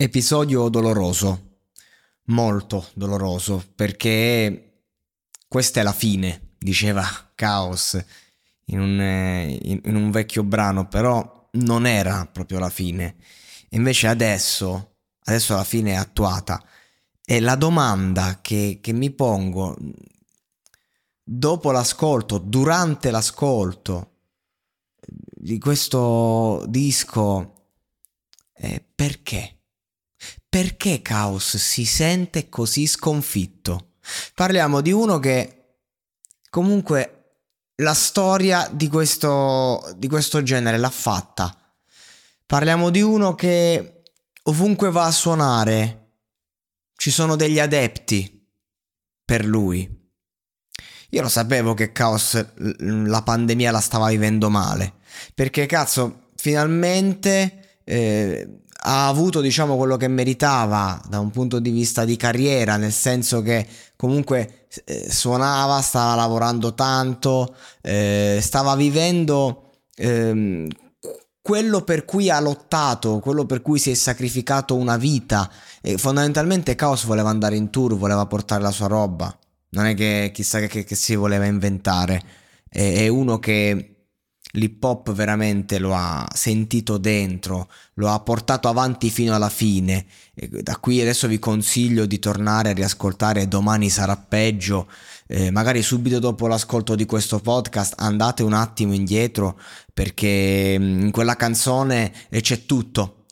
Episodio doloroso, molto doloroso, perché questa è la fine, diceva Caos in un vecchio brano, però non era proprio la fine. Invece adesso la fine è attuata. E la domanda che mi pongo dopo l'ascolto, durante l'ascolto di questo disco è perché? Perché Caos si sente così sconfitto? Parliamo di uno che comunque la storia di questo genere l'ha fatta. Parliamo di uno che ovunque va a suonare ci sono degli adepti per lui. Io lo sapevo che Caos la pandemia la stava vivendo male, perché cazzo finalmente... ha avuto, diciamo, quello che meritava da un punto di vista di carriera, nel senso che comunque suonava, stava lavorando tanto, stava vivendo quello per cui ha lottato, quello per cui si è sacrificato una vita. E fondamentalmente Caos voleva andare in tour, voleva portare la sua roba, non è che chissà che si voleva inventare. È uno che l'hip hop veramente lo ha sentito dentro, lo ha portato avanti fino alla fine. Da qui adesso vi consiglio di tornare a riascoltare Domani sarà peggio, magari subito dopo l'ascolto di questo podcast andate un attimo indietro, perché in quella canzone c'è tutto,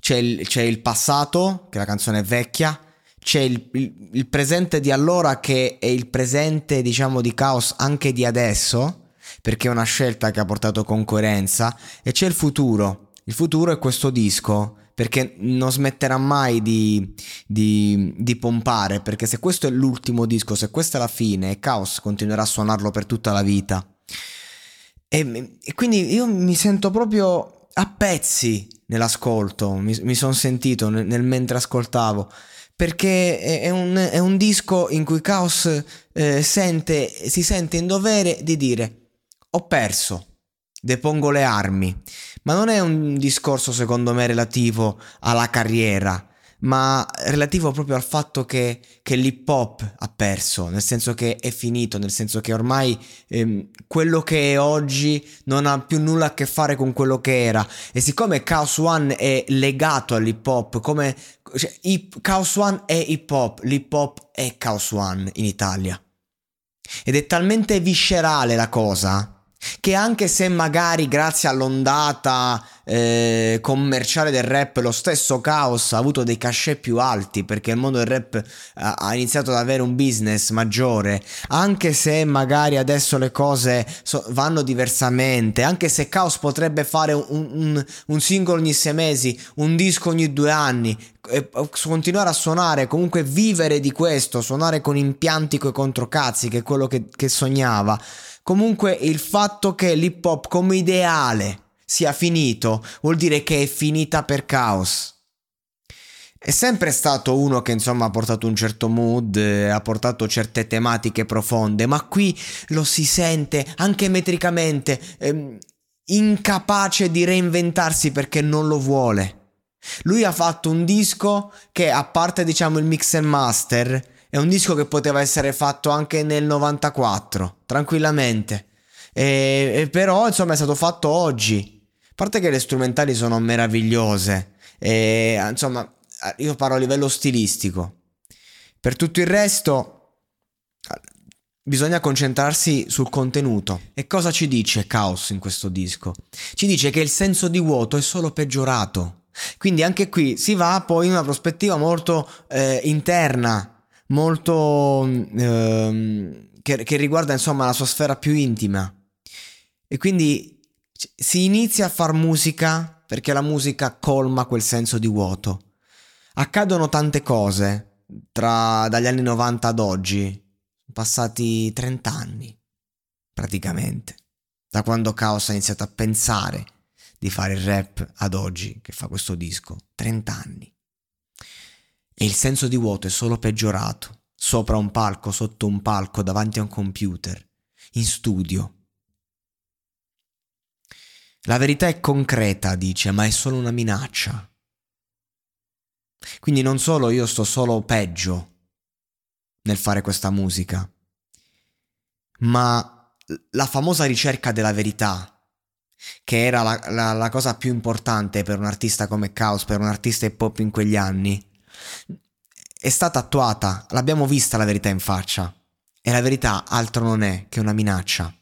c'è il passato, che la canzone è vecchia, c'è il presente di allora, che è il presente, diciamo, di Caos anche di adesso, perché è una scelta che ha portato con coerenza, e c'è il futuro. Il futuro è questo disco, perché non smetterà mai di pompare, perché se questo è l'ultimo disco, se questa è la fine, Caos continuerà a suonarlo per tutta la vita. E quindi io mi sento proprio a pezzi nell'ascolto, mi sono sentito nel mentre ascoltavo, perché è un disco in cui Caos si sente in dovere di dire: ho perso, depongo le armi. Ma non è un discorso, secondo me, relativo alla carriera, ma relativo proprio al fatto che l'hip hop ha perso, nel senso che è finito, nel senso che ormai quello che è oggi non ha più nulla a che fare con quello che era. E siccome Caos One è legato all'hip hop, Caos One è hip hop, l'hip hop è Caos One in Italia. Ed è talmente viscerale la cosa che, anche se magari grazie all'ondata commerciale del rap lo stesso Caos ha avuto dei cachet più alti, perché il mondo del rap ha iniziato ad avere un business maggiore, anche se magari adesso le cose vanno diversamente, anche se Caos potrebbe fare un singolo ogni 6 mesi, un disco ogni 2 anni, e continuare a suonare, comunque vivere di questo, suonare con impianti coi controcazzi, che è quello che sognava. Comunque il fatto che l'hip hop come ideale sia finito vuol dire che è finita per Caos. È sempre stato uno che insomma ha portato un certo mood, ha portato certe tematiche profonde, ma qui lo si sente anche metricamente incapace di reinventarsi perché non lo vuole. Lui ha fatto un disco che, a parte diciamo il mix and master, è un disco che poteva essere fatto anche nel 94 tranquillamente, e però insomma è stato fatto oggi. A parte che le strumentali sono meravigliose, e insomma io parlo a livello stilistico. Per tutto il resto bisogna concentrarsi sul contenuto. E cosa ci dice Caos in questo disco? Ci dice che il senso di vuoto è solo peggiorato. Quindi anche qui si va poi in una prospettiva molto interna, molto che riguarda insomma la sua sfera più intima. E quindi si inizia a far musica perché la musica colma quel senso di vuoto. Accadono tante cose dagli anni 90 ad oggi, sono passati 30 anni praticamente, da quando Caos ha iniziato a pensare di fare il rap ad oggi che fa questo disco, 30 anni. E il senso di vuoto è solo peggiorato, sopra un palco, sotto un palco, davanti a un computer, in studio. La verità è concreta, dice, ma è solo una minaccia. Quindi non solo io sto solo peggio nel fare questa musica, ma la famosa ricerca della verità, che era la cosa più importante per un artista come Caos, per un artista hip hop in quegli anni, è stata attuata. L'abbiamo vista la verità in faccia, e la verità altro non è che una minaccia.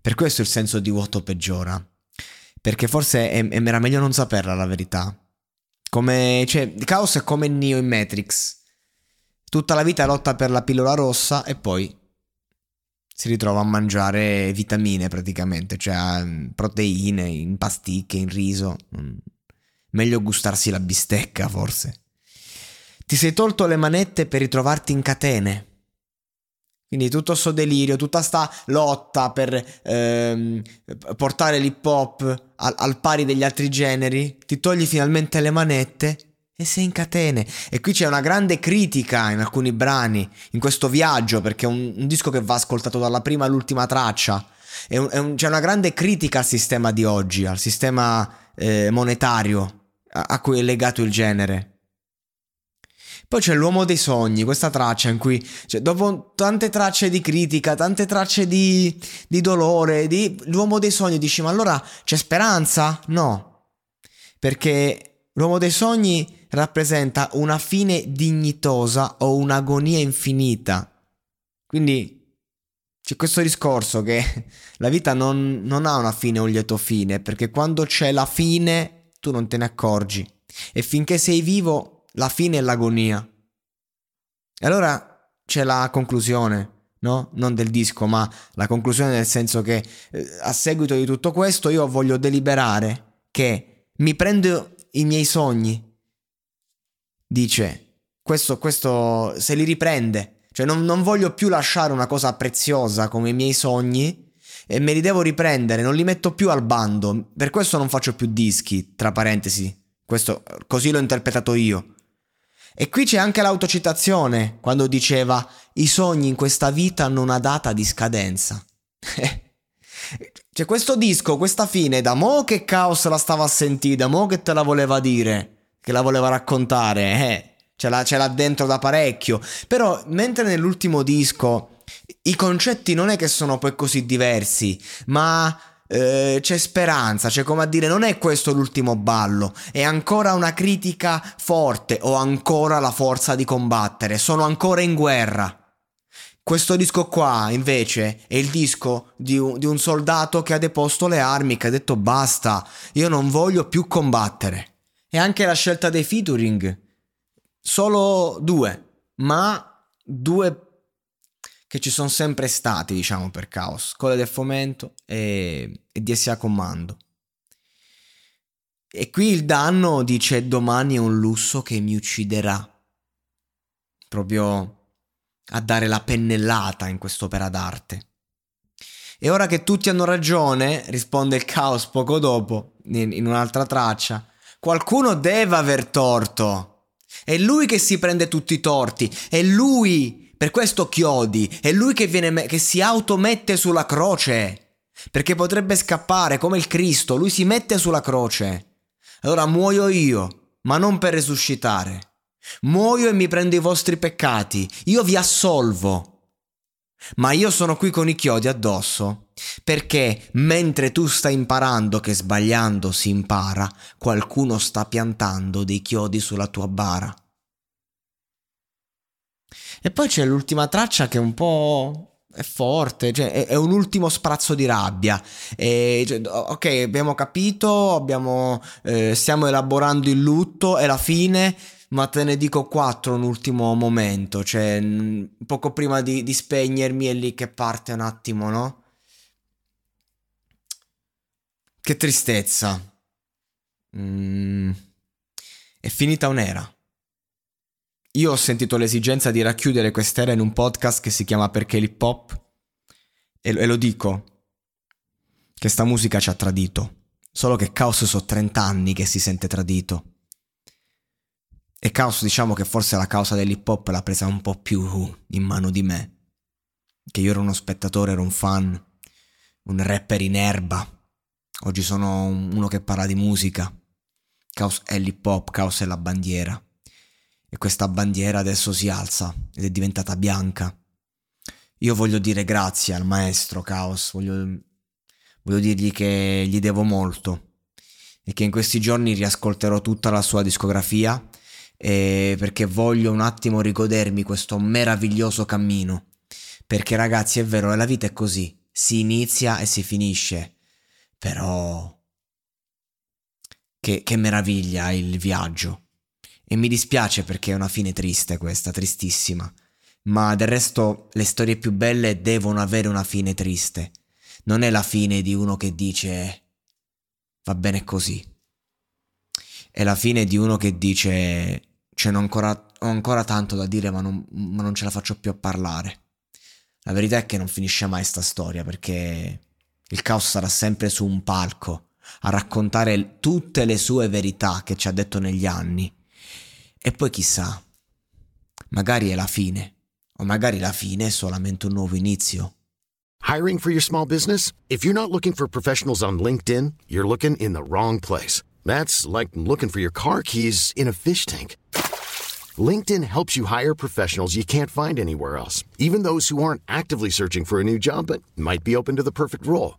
Per questo il senso di vuoto peggiora, perché forse era meglio non saperla la verità. Come, cioè, Caos è come Neo in Matrix. Tutta la vita lotta per la pillola rossa e poi si ritrova a mangiare vitamine praticamente, cioè proteine in pasticche, in riso. Meglio gustarsi la bistecca forse. Ti sei tolto le manette per ritrovarti in catene. Quindi tutto sto delirio, tutta sta lotta per portare l'hip hop al pari degli altri generi, ti togli finalmente le manette e sei in catene. E qui c'è una grande critica in alcuni brani, in questo viaggio, perché è un disco che va ascoltato dalla prima all'ultima traccia. C'è una grande critica al sistema di oggi, al sistema monetario a cui è legato il genere. Poi c'è l'uomo dei sogni, questa traccia in cui, cioè, dopo tante tracce di critica, tante tracce di dolore, l'uomo dei sogni, dici ma allora c'è speranza? No, perché l'uomo dei sogni rappresenta una fine dignitosa o un'agonia infinita. Quindi c'è questo discorso che la vita non ha una fine o un lieto fine, perché quando c'è la fine tu non te ne accorgi, e finché sei vivo la fine è l'agonia. E allora c'è la conclusione, no? Non del disco, ma la conclusione, nel senso che a seguito di tutto questo io voglio deliberare che mi prendo i miei sogni. Dice, questo se li riprende. Cioè non voglio più lasciare una cosa preziosa come i miei sogni, e me li devo riprendere, non li metto più al bando. Per questo non faccio più dischi, tra parentesi. Questo così l'ho interpretato io. E qui c'è anche l'autocitazione, quando diceva i sogni in questa vita hanno una data di scadenza. Cioè questo disco, questa fine, da mo' che Caos la stava a sentire, da mo' che te la voleva dire, che la voleva raccontare, ce l'ha dentro da parecchio. Però mentre nell'ultimo disco i concetti non è che sono poi così diversi, ma c'è speranza, c'è come a dire non è questo l'ultimo ballo, è ancora una critica forte, ho ancora la forza di combattere, sono ancora in guerra. Questo disco qua invece è il disco di un soldato che ha deposto le armi, che ha detto basta, io non voglio più combattere. E anche la scelta dei featuring, solo due che ci sono sempre stati, diciamo, per Caos, Coda del Fomento e DSA Comando. E qui il danno, dice, domani è un lusso che mi ucciderà, proprio a dare la pennellata in quest'opera d'arte. E ora che tutti hanno ragione, risponde il Caos poco dopo in un'altra traccia, qualcuno deve aver torto, È lui che si prende tutti i torti, è lui, per questo Chiodi, è lui che viene, che si automette sulla croce, perché potrebbe scappare come il Cristo, lui si mette sulla croce. Allora muoio io, ma non per risuscitare. Muoio e mi prendo i vostri peccati, io vi assolvo. Ma io sono qui con i chiodi addosso, perché mentre tu stai imparando che sbagliando si impara, qualcuno sta piantando dei chiodi sulla tua bara. E poi c'è l'ultima traccia che è un po'... è forte, cioè è un ultimo sprazzo di rabbia. Cioè, ok, abbiamo capito, stiamo elaborando il lutto, è la fine... Ma te ne dico 4, un ultimo momento, cioè poco prima di spegnermi è lì che parte un attimo, no? Che tristezza. È finita un'era. Io ho sentito l'esigenza di racchiudere quest'era in un podcast che si chiama Perché l'Hip Hop, e lo dico, che sta musica ci ha tradito, solo che Caos sono 30 anni che si sente tradito. E Caos, diciamo che forse la causa dell'hip hop l'ha presa un po' più in mano di me, che io ero uno spettatore, ero un fan, un rapper in erba. Oggi sono uno che parla di musica. Caos è l'hip hop, Caos è la bandiera, e questa bandiera adesso si alza ed è diventata bianca. Io voglio dire grazie al maestro Caos, voglio dirgli che gli devo molto, e che in questi giorni riascolterò tutta la sua discografia, perché voglio un attimo rigodermi questo meraviglioso cammino, perché ragazzi è vero, la vita è così, si inizia e si finisce, però che meraviglia il viaggio, e mi dispiace perché è una fine triste questa, tristissima, ma del resto le storie più belle devono avere una fine triste, non è la fine di uno che dice va bene così, è la fine di uno che dice cioè ho ancora tanto da dire ma non ce la faccio più a parlare. La verità è che non finisce mai sta storia, perché il Caos sarà sempre su un palco a raccontare tutte le sue verità che ci ha detto negli anni, e poi chissà, magari è la fine, o magari la fine è solamente un nuovo inizio. Hiring for your small business? If you're not looking for professionals on LinkedIn, you're looking in the wrong place. That's like looking for your car keys in a fish tank. LinkedIn helps you hire professionals you can't find anywhere else, even those who aren't actively searching for a new job but might be open to the perfect role.